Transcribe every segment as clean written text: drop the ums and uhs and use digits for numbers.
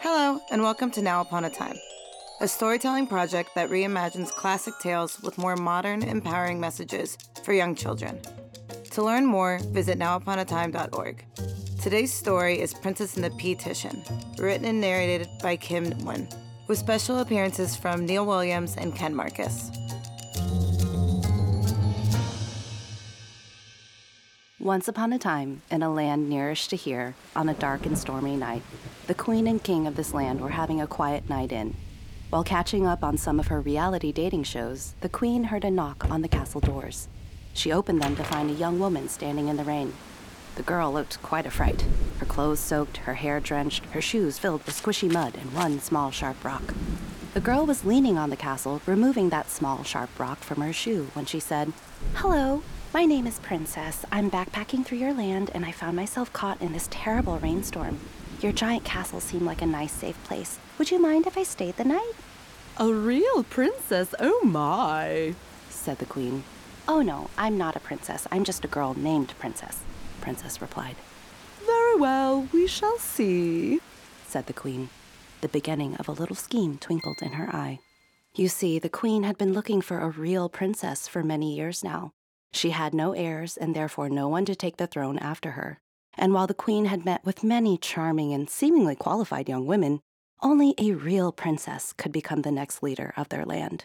Hello, and welcome to Now Upon a Time, a storytelling project that reimagines classic tales with more modern, empowering messages for young children. To learn more, visit nowuponatime.org. Today's story is Princess and the Petition, written and narrated by Kim Nguyen, with special appearances from Neil Williams and Ken Marcus. Once upon a time, in a land nearest to here, on a dark and stormy night, the queen and king of this land were having a quiet night in. While catching up on some of her reality dating shows, the queen heard a knock on the castle doors. She opened them to find a young woman standing in the rain. The girl looked quite a fright, her clothes soaked, her hair drenched, her shoes filled with squishy mud and one small sharp rock. The girl was leaning on the castle, removing that small sharp rock from her shoe when she said, "Hello. My name is Princess. I'm backpacking through your land, and I found myself caught in this terrible rainstorm. Your giant castle seemed like a nice, safe place. Would you mind if I stayed the night?" "A real princess, oh my," said the queen. "Oh no, I'm not a princess. I'm just a girl named Princess," Princess replied. "Very well, we shall see," said the queen. The beginning of a little scheme twinkled in her eye. You see, the queen had been looking for a real princess for many years now. She had no heirs and therefore no one to take the throne after her. And while the queen had met with many charming and seemingly qualified young women, only a real princess could become the next leader of their land.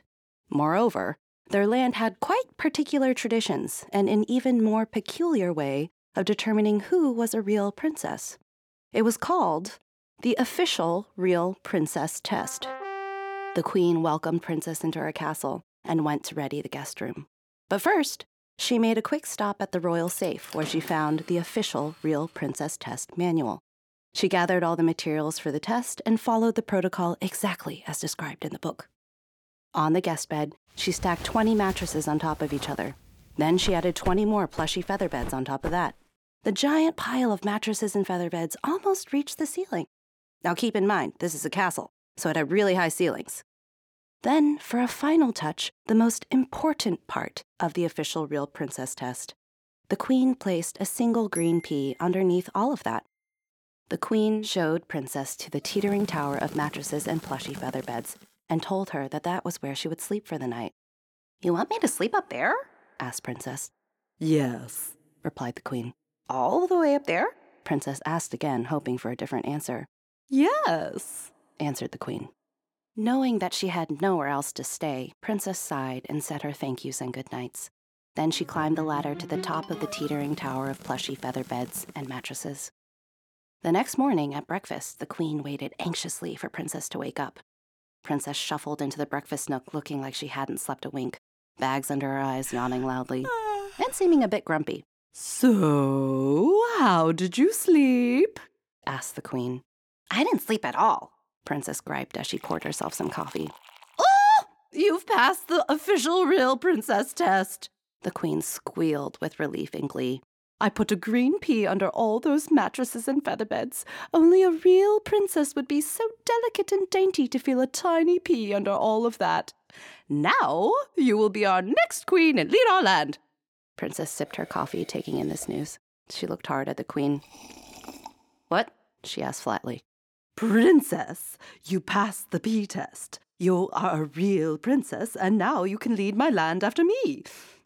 Moreover, their land had quite particular traditions and an even more peculiar way of determining who was a real princess. It was called the official real princess test. The queen welcomed Princess into her castle and went to ready the guest room. But first, she made a quick stop at the royal safe, where she found the official Real Princess Test manual. She gathered all the materials for the test and followed the protocol exactly as described in the book. On the guest bed, she stacked 20 mattresses on top of each other. Then she added 20 more plushy feather beds on top of that. The giant pile of mattresses and feather beds almost reached the ceiling. Now keep in mind, this is a castle, so it had really high ceilings. Then, for a final touch, the most important part of the official Real Princess Test, the queen placed a single green pea underneath all of that. The queen showed Princess to the teetering tower of mattresses and plushy feather beds and told her that was where she would sleep for the night. "You want me to sleep up there?" asked Princess. "Yes," replied the queen. "All the way up there?" Princess asked again, hoping for a different answer. "Yes," answered the queen. Knowing that she had nowhere else to stay, Princess sighed and said her thank yous and good nights. Then she climbed the ladder to the top of the teetering tower of plushy feather beds and mattresses. The next morning at breakfast, the queen waited anxiously for Princess to wake up. Princess shuffled into the breakfast nook looking like she hadn't slept a wink, bags under her eyes, yawning loudly, and seeming a bit grumpy. "So, how did you sleep?" asked the queen. "I didn't sleep at all," Princess griped as she poured herself some coffee. "Oh, you've passed the official real princess test," the queen squealed with relief and glee. "I put a green pea under all those mattresses and feather beds. Only a real princess would be so delicate and dainty to feel a tiny pea under all of that. Now you will be our next queen and lead our land." Princess sipped her coffee, taking in this news. She looked hard at the queen. "What?" she asked flatly. "Princess, you passed the pea test. You are a real princess, and now you can lead my land after me.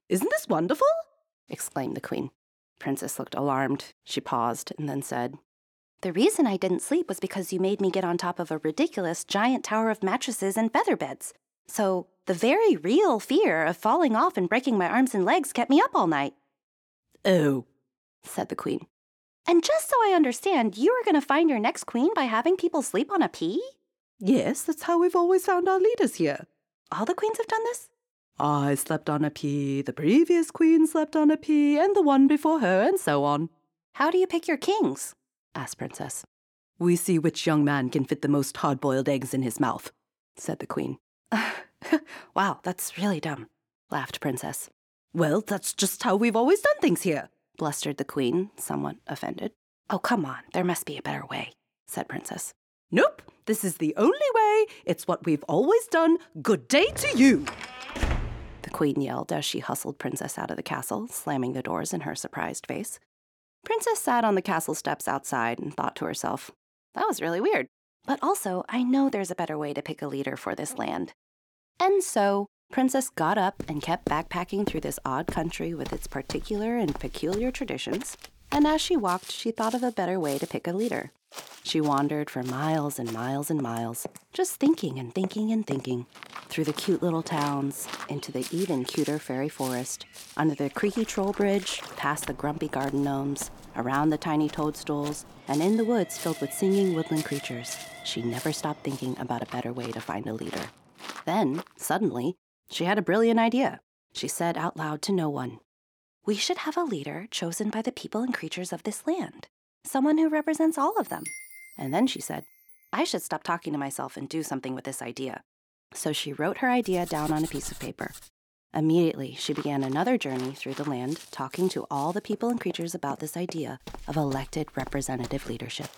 Isn't this wonderful?" exclaimed the queen. Princess looked alarmed. She paused and then said, "The reason I didn't sleep was because you made me get on top of a ridiculous giant tower of mattresses and feather beds. So the very real fear of falling off and breaking my arms and legs kept me up all night." "Oh," said the queen. "And just so I understand, you are going to find your next queen by having people sleep on a pea?" "Yes, that's how we've always found our leaders here." "All the queens have done this?" "I slept on a pea, the previous queen slept on a pea, and the one before her, and so on." "How do you pick your kings?" asked Princess. "We see which young man can fit the most hard-boiled eggs in his mouth," said the queen. "Wow, that's really dumb," laughed Princess. "Well, that's just how we've always done things here," blustered the queen, somewhat offended. "Oh, come on, there must be a better way," said Princess. "Nope, this is the only way. It's what we've always done. Good day to you," the queen yelled as she hustled Princess out of the castle, slamming the doors in her surprised face. Princess sat on the castle steps outside and thought to herself, "That was really weird. But also, I know there's a better way to pick a leader for this land. And so, Princess got up and kept backpacking through this odd country with its particular and peculiar traditions. And as she walked, she thought of a better way to pick a leader. She wandered for miles and miles and miles, just thinking and thinking and thinking, through the cute little towns, into the even cuter fairy forest, under the creaky troll bridge, past the grumpy garden gnomes, around the tiny toadstools, and in the woods filled with singing woodland creatures. She never stopped thinking about a better way to find a leader. Then, suddenly, she had a brilliant idea. She said out loud to no one, "We should have a leader chosen by the people and creatures of this land, someone who represents all of them." And then she said, "I should stop talking to myself and do something with this idea." So she wrote her idea down on a piece of paper. Immediately, she began another journey through the land, talking to all the people and creatures about this idea of elected representative leadership.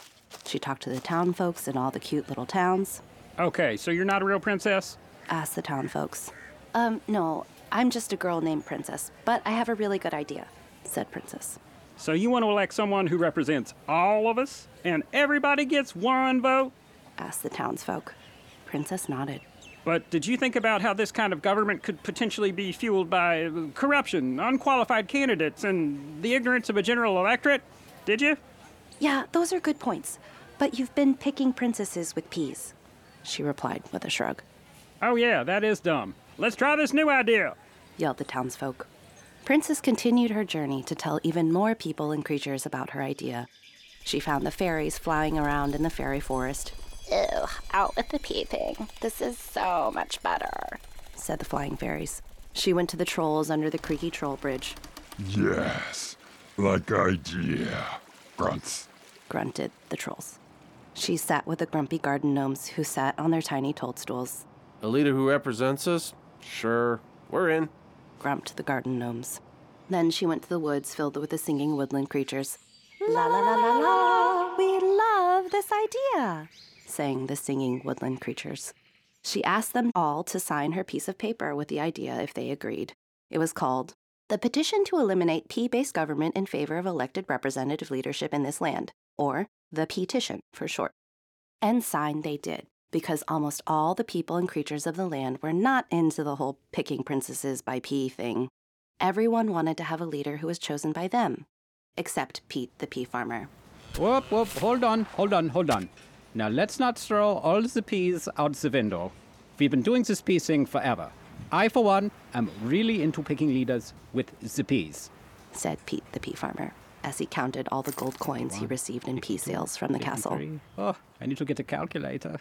She talked to the town folks in all the cute little towns. "Okay, so you're not a real princess?" asked the town folks. No, I'm just a girl named Princess, but I have a really good idea," said Princess. "So you want to elect someone who represents all of us, and everybody gets one vote?" asked the townsfolk. Princess nodded. "But did you think about how this kind of government could potentially be fueled by corruption, unqualified candidates, and the ignorance of a general electorate? Did you?" "Yeah, those are good points, but you've been picking princesses with peas," she replied with a shrug. "Oh yeah, that is dumb. Let's try this new idea," yelled the townsfolk. Princess continued her journey to tell even more people and creatures about her idea. She found the fairies flying around in the fairy forest. "Ew, out with the peeping. This is so much better," said the flying fairies. She went to the trolls under the creaky troll bridge. "Yes, like idea, grunts," grunted the trolls. She sat with the grumpy garden gnomes who sat on their tiny toadstools. "A leader who represents us? Sure, we're in," grumped the garden gnomes. Then she went to the woods filled with the singing woodland creatures. "La la la la la, we love this idea," sang the singing woodland creatures. She asked them all to sign her piece of paper with the idea if they agreed. It was called, "The Petition to Eliminate Pea-Based Government in Favor of Elected Representative Leadership in This Land," or the Petition for short. And sign they did, because almost all the people and creatures of the land were not into the whole picking princesses by pea thing. Everyone wanted to have a leader who was chosen by them, except Pete the pea farmer. Whoop, hold on. Now let's not throw all the peas out the window. We've been doing this pea thing forever. I, for one, am really into picking leaders with the peas," said Pete the pea farmer, as he counted all the gold coins he received in pea sales from the castle. Oh, I need to get a calculator.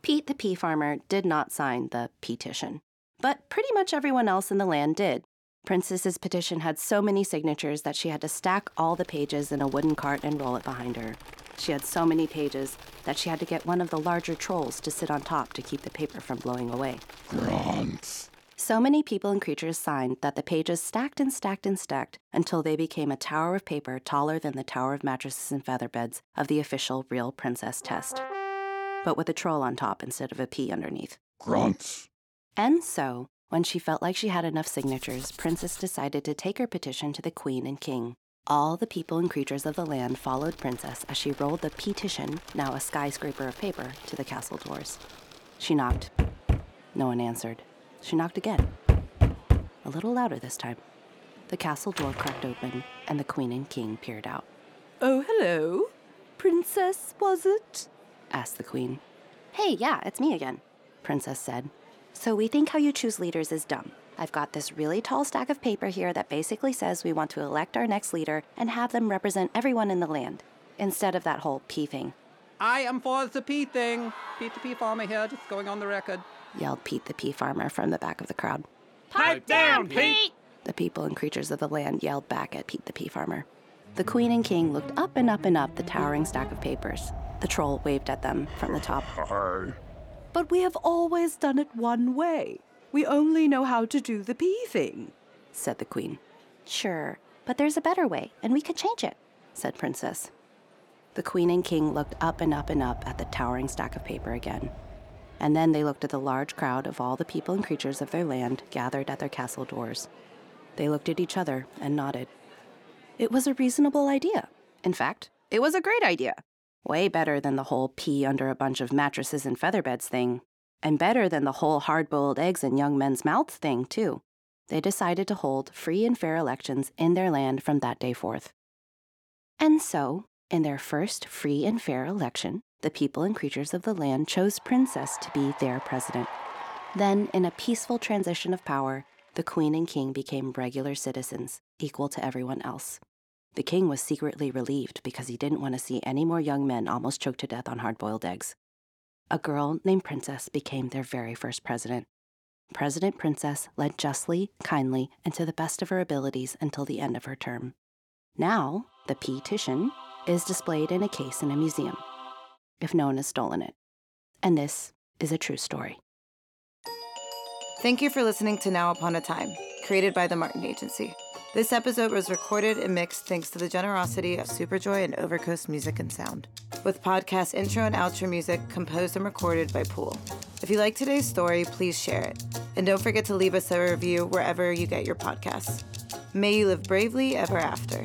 Pete the pea farmer did not sign the petition, but pretty much everyone else in the land did. Princess's petition had so many signatures that she had to stack all the pages in a wooden cart and roll it behind her. She had so many pages that she had to get one of the larger trolls to sit on top to keep the paper from blowing away. Grunts. So many people and creatures signed that the pages stacked and stacked and stacked until they became a tower of paper taller than the tower of mattresses and feather beds of the official Real Princess test, but with a troll on top instead of a pea underneath. Grunts. And so, when she felt like she had enough signatures, Princess decided to take her petition to the Queen and King. All the people and creatures of the land followed Princess as she rolled the petition, now a skyscraper of paper, to the castle doors. She knocked. No one answered. She knocked again. A little louder this time. The castle door cracked open, and the Queen and King peered out. "Oh, hello. Princess, was it?" asked the Queen. "Hey, yeah, it's me again," Princess said. "So we think how you choose leaders is dumb. I've got this really tall stack of paper here that basically says we want to elect our next leader and have them represent everyone in the land, instead of that whole pea thing." "I am for the pea thing. Pete the pea farmer here, just going on the record," yelled Pete the pea farmer from the back of the crowd. "Pipe down, Pete!" The people and creatures of the land yelled back at Pete the pea farmer. The Queen and King looked up and up and up the towering stack of papers. The troll waved at them from the top. "Hi. But we have always done it one way. We only know how to do the pea thing," said the Queen. "Sure, but there's a better way, and we could change it," said Princess. The Queen and King looked up and up and up at the towering stack of paper again. And then they looked at the large crowd of all the people and creatures of their land gathered at their castle doors. They looked at each other and nodded. It was a reasonable idea. In fact, it was a great idea. Way better than the whole pee under a bunch of mattresses and featherbeds thing. And better than the whole hard-boiled eggs in young men's mouths thing, too. They decided to hold free and fair elections in their land from that day forth. And so, in their first free and fair election, the people and creatures of the land chose Princess to be their president. Then, in a peaceful transition of power, the queen and king became regular citizens, equal to everyone else. The king was secretly relieved because he didn't want to see any more young men almost choked to death on hard-boiled eggs. A girl named Princess became their very first president. President Princess led justly, kindly, and to the best of her abilities until the end of her term. Now, the petition is displayed in a case in a museum, if no one has stolen it. And this is a true story. Thank you for listening to Now Upon a Time, created by the Martin Agency. This episode was recorded and mixed thanks to the generosity of Superjoy and Overcoast Music and Sound, with podcast intro and outro music composed and recorded by Pool. If you like today's story, please share it. And don't forget to leave us a review wherever you get your podcasts. May you live bravely ever after.